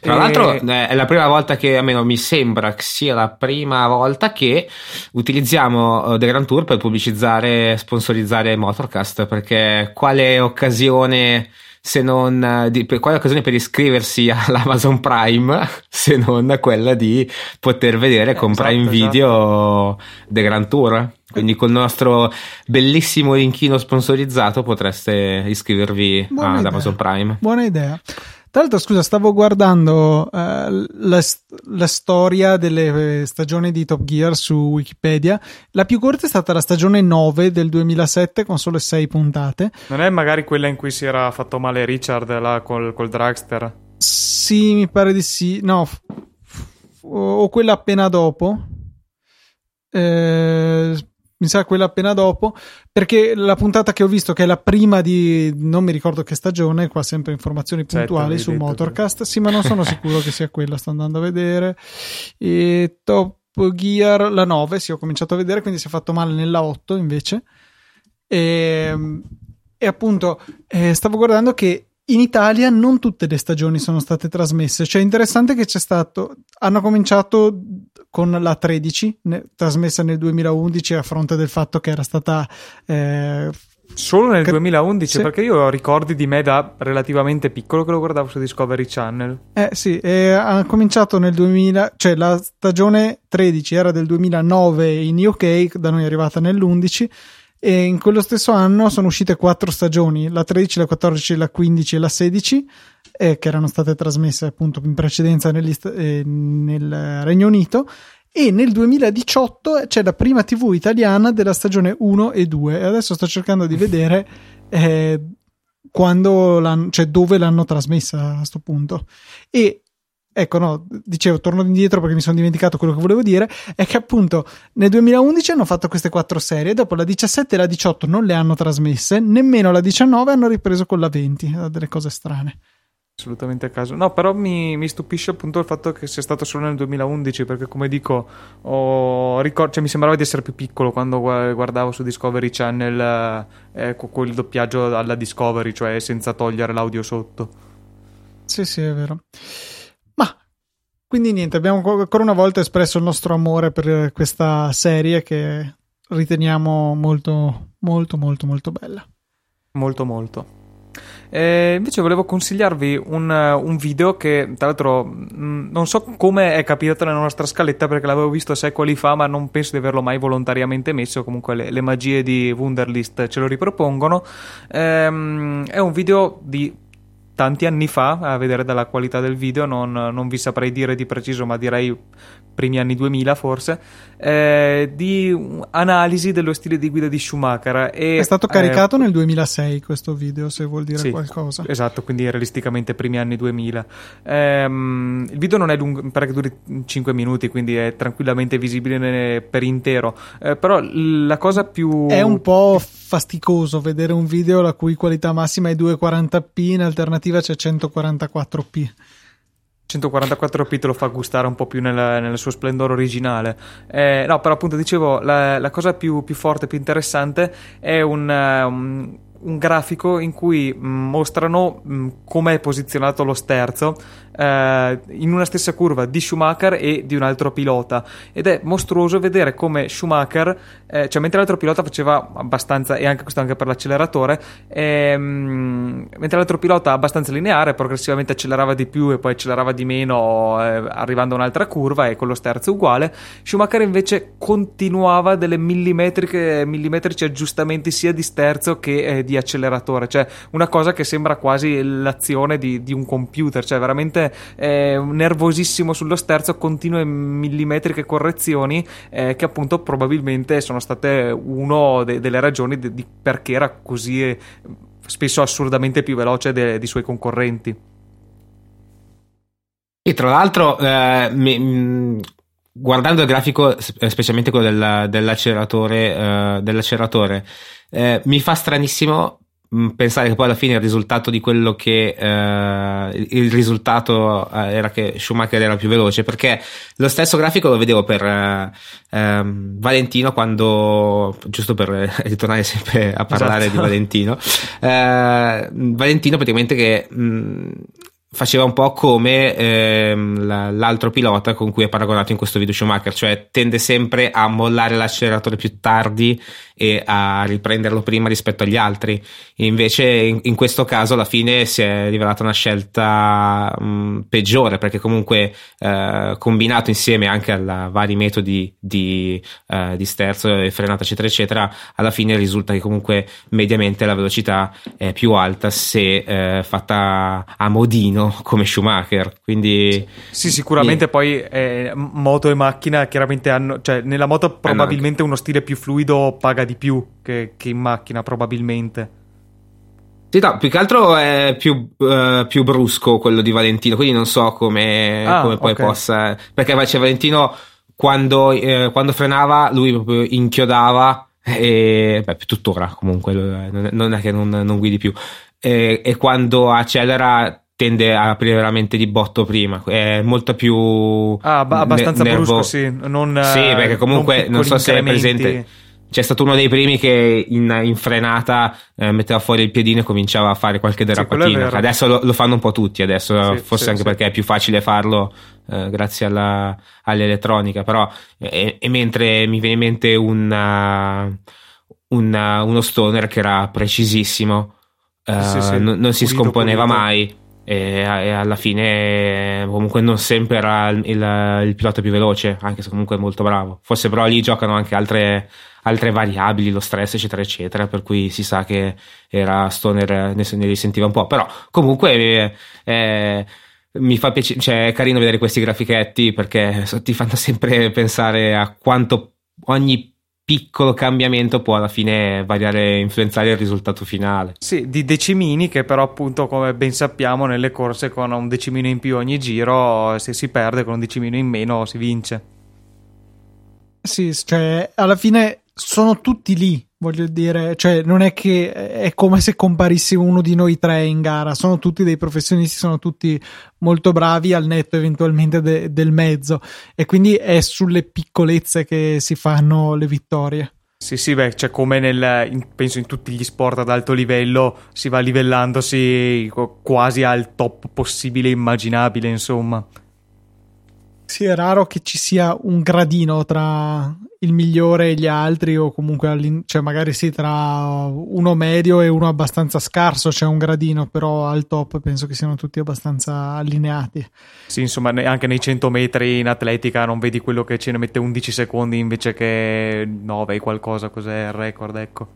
Tra l'altro è la prima volta che, almeno mi sembra che sia la prima volta che utilizziamo The Grand Tour per pubblicizzare e sponsorizzare Motorcast, perché quale occasione per iscriversi all'Amazon Prime se non quella di poter vedere con Prime Video The Grand Tour? Quindi col nostro bellissimo linkino sponsorizzato potreste iscrivervi ad Amazon Prime. Buona idea. Tra l'altro, scusa, stavo guardando la storia delle stagioni di Top Gear su Wikipedia. La più corta è stata la stagione 9 del 2007 con solo 6 puntate. Non è magari quella in cui si era fatto male Richard là col dragster? Sì, mi pare di sì. No, o quella appena dopo. Mi sa quella appena dopo, perché la puntata che ho visto, che è la prima di non mi ricordo che stagione, qua sempre informazioni puntuali su Motorcast, sì, ma non sono sicuro che sia quella, sto andando a vedere. E Top Gear la 9, sì, ho cominciato a vedere, quindi si è fatto male nella 8 invece. E appunto stavo guardando che in Italia non tutte le stagioni sono state trasmesse, cioè è interessante che hanno cominciato con la 13 trasmessa nel 2011, a fronte del fatto che era stata solo nel 2011, sì. Perché io ho ricordi di me da relativamente piccolo che lo guardavo su Discovery Channel. Sì, ha cominciato nel 2000, cioè la stagione 13 era del 2009 in UK, da noi è arrivata nell'11. E in quello stesso anno sono uscite 4 stagioni, la 13, la 14, la 15 e la 16, che erano state trasmesse appunto in precedenza nel Regno Unito, e nel 2018 c'è la prima TV italiana della stagione 1 e 2, e adesso sto cercando di vedere dove l'hanno trasmessa a sto punto. E ecco, no, dicevo, torno indietro perché mi sono dimenticato quello che volevo dire, è che appunto nel 2011 hanno fatto queste 4 serie, dopo la 17 e la 18 non le hanno trasmesse, nemmeno la 19 hanno ripreso con la 20, delle cose strane. Assolutamente a caso. No, però mi stupisce appunto il fatto che sia stato solo nel 2011, perché come dico, mi sembrava di essere più piccolo quando guardavo su Discovery Channel quel doppiaggio alla Discovery, cioè senza togliere l'audio sotto. Sì, sì, è vero. Quindi niente, abbiamo ancora una volta espresso il nostro amore per questa serie che riteniamo molto, molto, molto, molto bella. Molto, molto. Invece volevo consigliarvi un video che, tra l'altro, non so come è capitato nella nostra scaletta, perché l'avevo visto secoli fa, ma non penso di averlo mai volontariamente messo. Comunque le magie di Wunderlist ce lo ripropongono. È un video di tanti anni fa, a vedere dalla qualità del video non vi saprei dire di preciso, ma direi primi anni 2000 forse, di analisi dello stile di guida di Schumacher. È stato caricato nel 2006 questo video, se vuol dire sì, qualcosa. Esatto, quindi realisticamente primi anni 2000. Il video non è lungo, pare che duri 5 minuti, quindi è tranquillamente visibile per intero, però la cosa più... È un po' fasticoso vedere un video la cui qualità massima è 240p, in alternativa c'è 144p. 144p te lo fa gustare un po' più nel suo splendore originale. No, però appunto dicevo, la cosa più forte, più interessante è un grafico in cui mostrano come è posizionato lo sterzo in una stessa curva di Schumacher e di un altro pilota, ed è mostruoso vedere come Schumacher, cioè mentre l'altro pilota faceva abbastanza, e anche questo anche per l'acceleratore, mentre l'altro pilota abbastanza lineare, progressivamente accelerava di più e poi accelerava di meno, arrivando a un'altra curva, e con lo sterzo uguale. Schumacher invece continuava delle millimetrici aggiustamenti sia di sterzo che di acceleratore, cioè una cosa che sembra quasi l'azione di un computer, cioè veramente nervosissimo sullo sterzo, continue millimetriche correzioni che appunto probabilmente sono state una delle ragioni di perché era così spesso assurdamente più veloce dei suoi concorrenti. E tra l'altro guardando il grafico, specialmente quello dell'acceleratore, mi fa stranissimo pensare che poi alla fine il risultato di quello che era che Schumacher era più veloce, perché lo stesso grafico lo vedevo per Valentino, quando, giusto per ritornare sempre a parlare, esatto, di Valentino praticamente che faceva un po' come l'altro pilota con cui è paragonato in questo video Schumacher, cioè tende sempre a mollare l'acceleratore più tardi e a riprenderlo prima rispetto agli altri. Invece in questo caso alla fine si è rivelata una scelta peggiore, perché comunque combinato insieme anche a vari metodi di sterzo e frenata eccetera eccetera, alla fine risulta che comunque mediamente la velocità è più alta se fatta a modino come Schumacher, quindi sì, sicuramente. Poi moto e macchina chiaramente hanno, cioè nella moto probabilmente uno stile più fluido paga di più che in macchina probabilmente. Sì, no, più che altro è più brusco quello di Valentino, quindi non so come poi possa, perché invece Valentino quando frenava lui proprio inchiodava e tuttora comunque non è che non guidi più, e quando accelera tende a aprire veramente di botto prima, è molto più abbastanza brusco, sì. Sì, perché comunque non so se è presente, c'è stato uno dei primi che in frenata metteva fuori il piedino e cominciava a fare qualche derapatina. Sì, adesso lo fanno un po' tutti adesso, sì, forse sì, anche sì, perché è più facile farlo grazie all'elettronica, però e mentre mi viene in mente uno Stoner che era precisissimo, sì, non si scomponeva mai. E alla fine comunque non sempre era il pilota più veloce, anche se comunque è molto bravo. Forse però lì giocano anche altre variabili, lo stress eccetera eccetera, per cui si sa che era Stoner, ne risentiva un po', però comunque mi fa piacere, cioè è carino vedere questi grafichetti, perché ti fanno sempre pensare a quanto ogni piccolo cambiamento può alla fine influenzare il risultato finale. Sì, di decimini, che però appunto come ben sappiamo nelle corse con un decimino in più ogni giro, se si perde, con un decimino in meno si vince. Sì, cioè alla fine sono tutti lì, voglio dire, cioè non è che è come se comparisse uno di noi tre in gara, sono tutti dei professionisti, sono tutti molto bravi, al netto eventualmente del mezzo, e quindi è sulle piccolezze che si fanno le vittorie. Sì, beh, cioè come penso in tutti gli sport ad alto livello si va livellandosi quasi al top possibile immaginabile, insomma. Sì, è raro che ci sia un gradino tra il migliore e gli altri, o comunque cioè magari sì, tra uno medio e uno abbastanza scarso c'è un gradino, però al top penso che siano tutti abbastanza allineati. Sì, insomma, anche nei 100 metri in atletica non vedi quello che ce ne mette 11 secondi invece che 9 qualcosa, cos'è il record, ecco.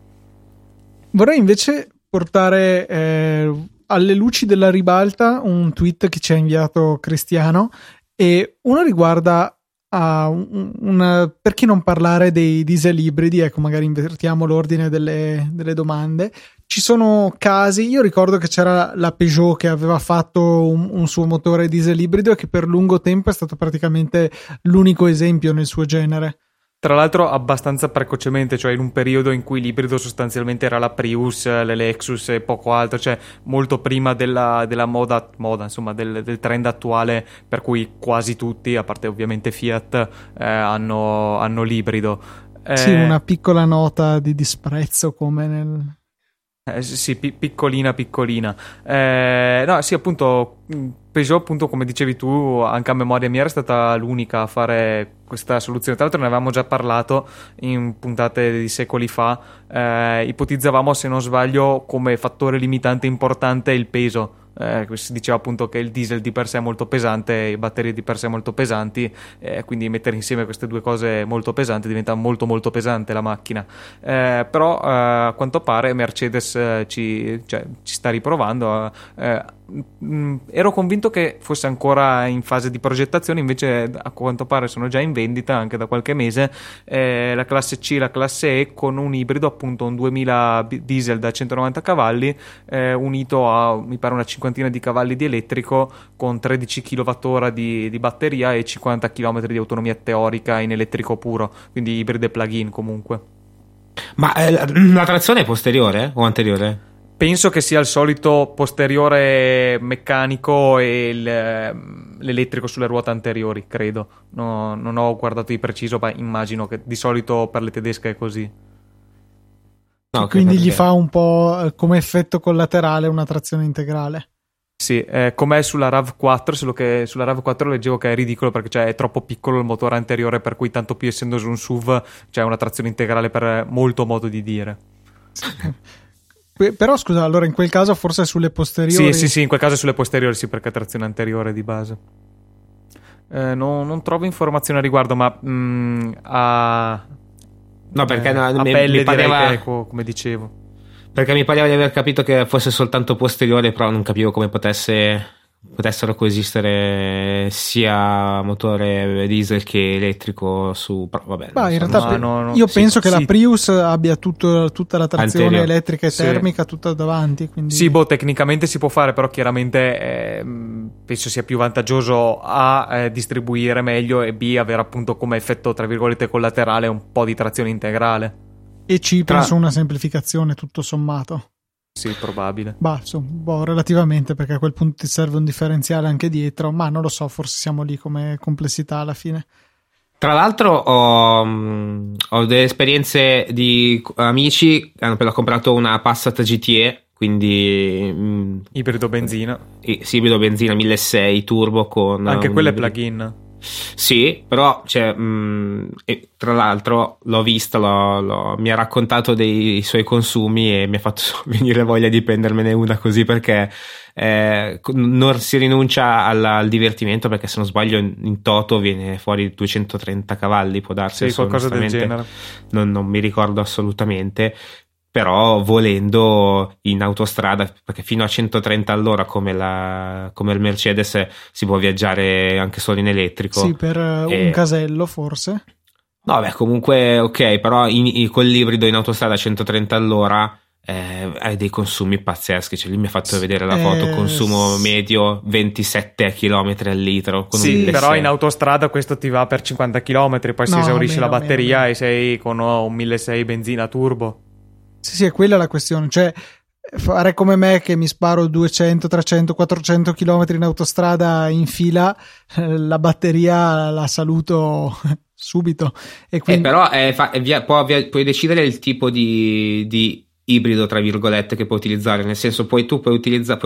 Vorrei invece portare alle luci della ribalta un tweet che ci ha inviato Cristiano, e uno riguarda perché non parlare dei diesel ibridi. Ecco, magari invertiamo l'ordine delle domande. Ci sono casi, io ricordo che c'era la Peugeot che aveva fatto un suo motore diesel ibrido, e che per lungo tempo è stato praticamente l'unico esempio nel suo genere, tra l'altro abbastanza precocemente, cioè in un periodo in cui l'ibrido sostanzialmente era la Prius, le Lexus e poco altro, cioè molto prima della moda insomma del trend attuale, per cui quasi tutti, a parte ovviamente Fiat, hanno l'ibrido. Sì, una piccola nota di disprezzo come nel... sì, piccolina. No, sì, appunto Peugeot, appunto come dicevi tu, anche a memoria mia era stata l'unica a fare questa soluzione. Tra l'altro ne avevamo già parlato in puntate di secoli fa, ipotizzavamo, se non sbaglio, come fattore limitante importante il peso. Si diceva appunto che il diesel di per sé è molto pesante, le batterie di per sé molto pesanti, quindi mettere insieme queste due cose molto pesanti diventa molto molto pesante la macchina, però a quanto pare Mercedes ci sta riprovando, ero convinto che fosse ancora in fase di progettazione, invece a quanto pare sono già in vendita anche da qualche mese, la classe C, la classe E, con un ibrido, appunto un 2000 diesel da 190 cavalli unito a mi pare una cinquantina di cavalli di elettrico, con 13 kWh di batteria e 50 km di autonomia teorica in elettrico puro, quindi ibride plug-in comunque. Ma la trazione è posteriore o anteriore? Penso che sia il solito posteriore meccanico e l'elettrico sulle ruote anteriori, credo. No, non ho guardato di preciso, ma immagino che di solito per le tedesche è così. No, okay, quindi gli fa un po' come effetto collaterale una trazione integrale. Sì, com'è sulla RAV4, solo che sulla RAV4 leggevo che è ridicolo perché cioè, è troppo piccolo il motore anteriore, per cui tanto più essendo su un SUV c'è una trazione integrale per molto modo di dire. Però scusa, allora in quel caso forse è sulle posteriori. Sì, in quel caso è sulle posteriori, sì, perché è trazione anteriore di base. Non trovo informazioni a riguardo, ma no, perché a pelle mi pareva... come dicevo. Perché mi pareva di aver capito che fosse soltanto posteriore, però non capivo come potessero coesistere sia motore diesel che elettrico su vabbè. Ma in realtà io penso che la Prius abbia tutta la trazione anterior, elettrica e termica tutta davanti, quindi... Sì, tecnicamente si può fare, però chiaramente penso sia più vantaggioso a distribuire meglio e b avere appunto come effetto tra virgolette collaterale un po' di trazione integrale e c penso una semplificazione tutto sommato. Sì, probabile. Bah, insomma, relativamente, perché a quel punto ti serve un differenziale anche dietro, ma non lo so, forse siamo lì come complessità alla fine. Tra l'altro ho delle esperienze di amici che hanno appena comprato una Passat GTE, quindi ibrido benzina. Sì, ibrido benzina 1.6 turbo con anche quelle plug-in. Sì, però cioè, e tra l'altro l'ho vista, mi ha raccontato dei suoi consumi e mi ha fatto venire voglia di prendermene una così, perché non si rinuncia al divertimento, perché se non sbaglio in toto viene fuori 230 cavalli, può darsi, qualcosa del genere, non mi ricordo assolutamente. Però volendo in autostrada, perché fino a 130 all'ora come il Mercedes si può viaggiare anche solo in elettrico. Sì, per un casello forse. No, beh, comunque ok, però con l'ibrido in autostrada a 130 all'ora hai dei consumi pazzeschi, cioè lì mi ha fatto vedere la foto, consumo medio 27 km al litro con un però in autostrada questo ti va per 50 km, poi si esaurisce la batteria e sei con un 1.6 benzina turbo. Sì, è quella la questione, cioè fare come me che mi sparo 200, 300, 400 km in autostrada in fila, la batteria la saluto subito. E quindi... però puoi decidere il tipo di ibrido tra virgolette che puoi utilizzare, nel senso puoi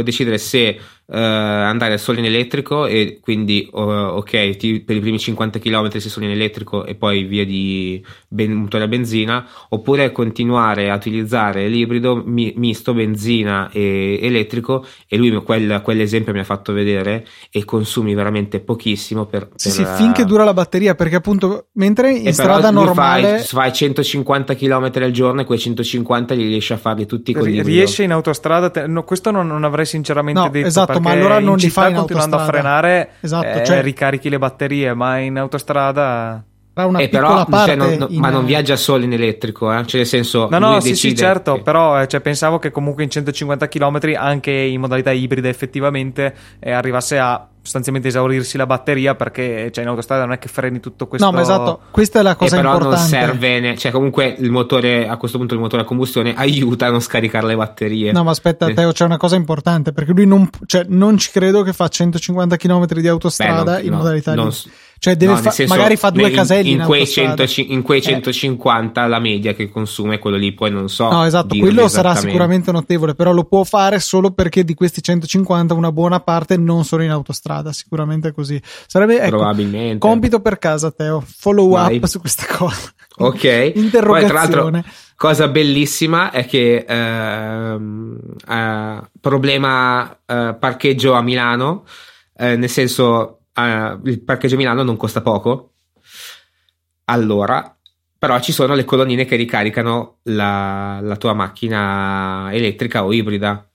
decidere se andare solo in elettrico e quindi per i primi 50 km sei solo in elettrico e poi via di motore a benzina, oppure continuare a utilizzare l'ibrido misto benzina e elettrico, e lui quell'esempio mi ha fatto vedere e consumi veramente pochissimo per finché dura la batteria, perché appunto mentre in strada normale fai 150 km al giorno e quei 150 li riesci a farli tutti con l'ibrido. Riesce in autostrada questo non avrei sinceramente detto, esatto, ma allora non li fai in continuando autostrada. A frenare, esatto, cioè ricarichi le batterie, ma in autostrada una piccola parte ma non viaggia solo in elettrico, cioè nel senso no lui decide, sì certo che... però cioè, pensavo che comunque in 150 km anche in modalità ibrida effettivamente arrivasse a sostanzialmente esaurirsi la batteria, perché cioè in autostrada non è che freni tutto questo. No, ma esatto, questa è la cosa però importante. Però non serve, cioè comunque il motore, a questo punto il motore a combustione aiuta a non scaricare le batterie. No, ma aspetta Teo, c'è una cosa importante, perché lui non ci credo che fa 150 km di autostrada in modalità cioè deve magari fa due caselli in quei 150 la media che consuma è quello lì, poi non so. No, esatto, quello sarà sicuramente notevole, però lo può fare solo perché di questi 150 una buona parte non sono in autostrada. Sicuramente così sarebbe, probabilmente compito per casa, Teo, follow up su questa cosa, ok? Interrogazione. Poi, tra l'altro, cosa bellissima è che problema parcheggio a Milano, nel senso il parcheggio a Milano non costa poco, allora però ci sono le colonnine che ricaricano la tua macchina elettrica o ibrida,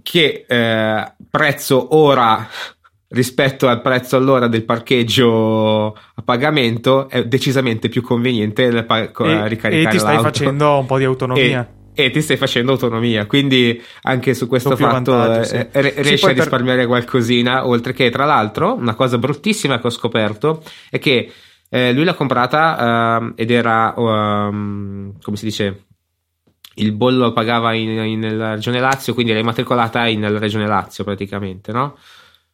che prezzo ora rispetto al prezzo all'ora del parcheggio a pagamento, è decisamente più conveniente ricaricare l'auto. E ti stai facendo un po' di autonomia. E ti stai facendo autonomia, quindi anche su questo fatto sì, riesci a risparmiare qualcosina, oltre che, tra l'altro, una cosa bruttissima che ho scoperto è che lui l'ha comprata ed era come si dice, il bollo pagava nella regione Lazio, quindi era immatricolata nella regione Lazio praticamente, no?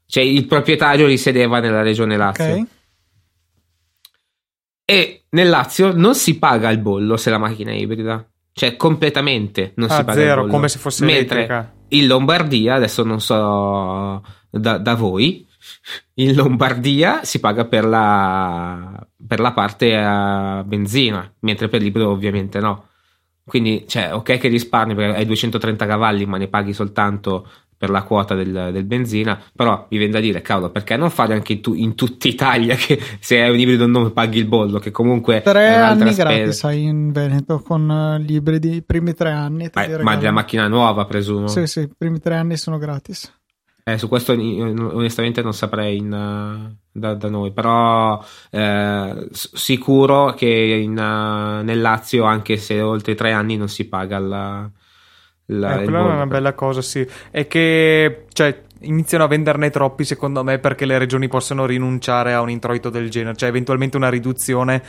Cioè il proprietario risiedeva nella regione Lazio. Okay. E nel Lazio non si paga il bollo se la macchina è ibrida. Cioè completamente non si paga zero, il bollo, come se fosse mentre elettrica. In Lombardia, adesso non so da voi, in Lombardia si paga per la parte a benzina, mentre per l'ibrido ovviamente no. Quindi cioè, ok che risparmi perché hai 230 cavalli ma ne paghi soltanto per la quota del benzina, però mi viene da dire, cavolo, perché non fare anche tu in tutta Italia che se hai un ibrido non paghi il bollo, che comunque 3 anni gratis hai in Veneto con gli ibridi, i primi 3 anni ma della macchina nuova presumo. Sì, i primi 3 anni sono gratis. Su questo onestamente non saprei da noi, però sicuro che nel Lazio anche se oltre 3 anni non si paga quella è una bella cosa, sì. È che cioè iniziano a venderne troppi secondo me, perché le regioni possono rinunciare a un introito del genere, cioè eventualmente una riduzione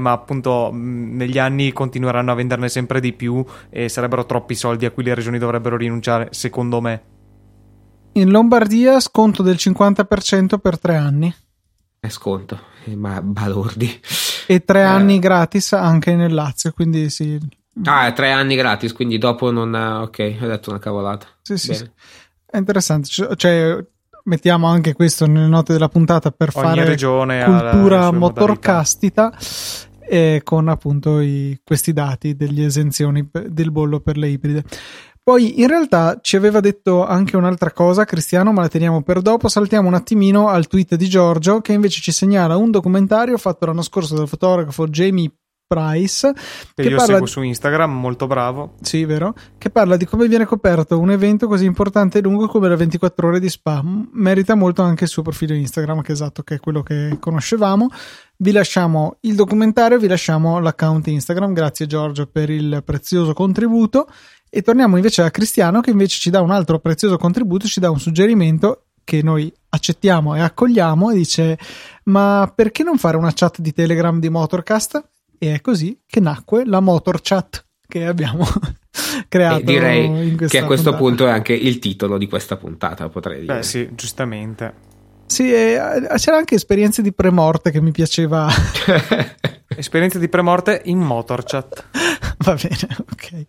ma appunto negli anni continueranno a venderne sempre di più e sarebbero troppi soldi a cui le regioni dovrebbero rinunciare secondo me. In Lombardia sconto del 50% per 3 anni. È sconto, ma balordi. E 3 anni gratis anche nel Lazio, quindi sì. Ah, 3 anni gratis, quindi dopo non... Ok, ho detto una cavolata. Sì. È interessante, cioè mettiamo anche questo nelle note della puntata per ogni fare regione cultura motorcastita con appunto questi dati degli esenzioni del bollo per le ibride. Poi in realtà ci aveva detto anche un'altra cosa Cristiano, ma la teniamo per dopo. Saltiamo un attimino al tweet di Giorgio, che invece ci segnala un documentario fatto l'anno scorso dal fotografo Jamie Price, che io seguo su Instagram, molto bravo. Sì, vero? Che parla di come viene coperto un evento così importante e lungo come la 24 ore di Spa. Merita molto anche il suo profilo Instagram, che è quello che conoscevamo. Vi lasciamo il documentario, vi lasciamo l'account Instagram. Grazie Giorgio per il prezioso contributo. E torniamo invece a Cristiano, che invece ci dà un altro prezioso contributo, ci dà un suggerimento che noi accettiamo e accogliamo, e dice: ma perché non fare una chat di Telegram di Motorcast? E è così che nacque la Motor Chat che abbiamo creato. E direi che a questo punto è anche il titolo di questa puntata, potrei dire. Beh sì, giustamente. Sì, c'era anche esperienze di premorte che mi piaceva. Esperienze di premorte in Motor Chat. Va bene, ok.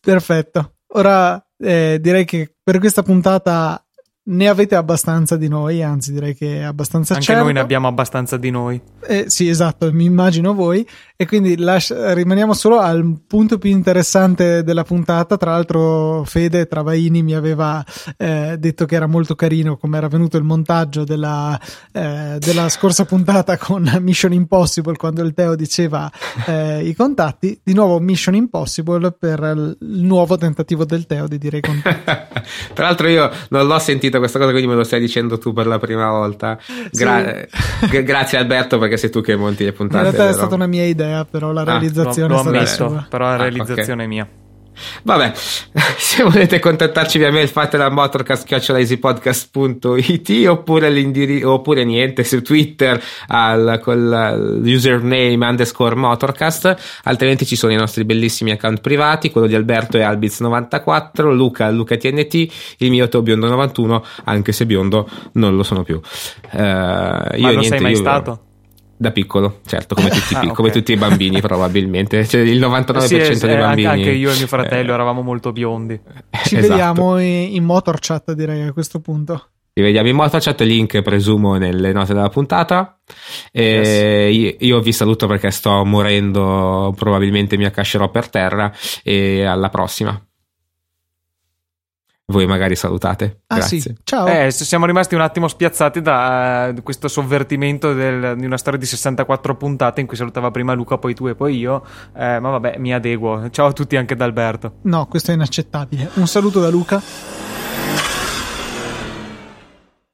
Perfetto, ora direi che per questa puntata ne avete abbastanza di noi, anzi direi che è abbastanza anche certo. Noi ne abbiamo abbastanza di noi. Sì, esatto, mi immagino voi, e quindi rimaniamo solo al punto più interessante della puntata. Tra l'altro Fede Travaini mi aveva detto che era molto carino come era venuto il montaggio della scorsa puntata con Mission Impossible, quando il Teo diceva i contatti. Di nuovo Mission Impossible per il nuovo tentativo del Teo di dire i contatti. Tra l'altro io non l'ho sentito questa cosa, quindi me lo stai dicendo tu per la prima volta. Sì. Grazie Alberto, perché sei tu che monti le puntate. In realtà è stata una mia idea, però la realizzazione l'ho ammesso, però la realizzazione okay. È mia. Vabbè, se volete contattarci via mail fatela a motorcast@easypodcast.it oppure oppure niente, su Twitter con l'username _motorcast, altrimenti ci sono i nostri bellissimi account privati, quello di Alberto è albiz94, Luca TNT, il mio tobiondo91, anche se biondo non lo sono più. Ma sei mai stato? Da piccolo, certo, come tutti, okay. Come tutti i bambini probabilmente, cioè il 99% dei bambini. Anche io e mio fratello eravamo molto biondi. Ci esatto. Vediamo in Motor Chat, direi a questo punto. Ci vediamo in Motor Chat, link presumo nelle note della puntata. Yes. Io vi saluto perché sto morendo, probabilmente mi accascerò per terra, e alla prossima. Voi magari salutate. Grazie. Sì. Ciao. Siamo rimasti un attimo spiazzati da questo sovvertimento di una storia di 64 puntate in cui salutava prima Luca, poi tu e poi io, ma vabbè, mi adeguo. Ciao a tutti anche da Alberto. No, questo è inaccettabile. Un saluto da Luca.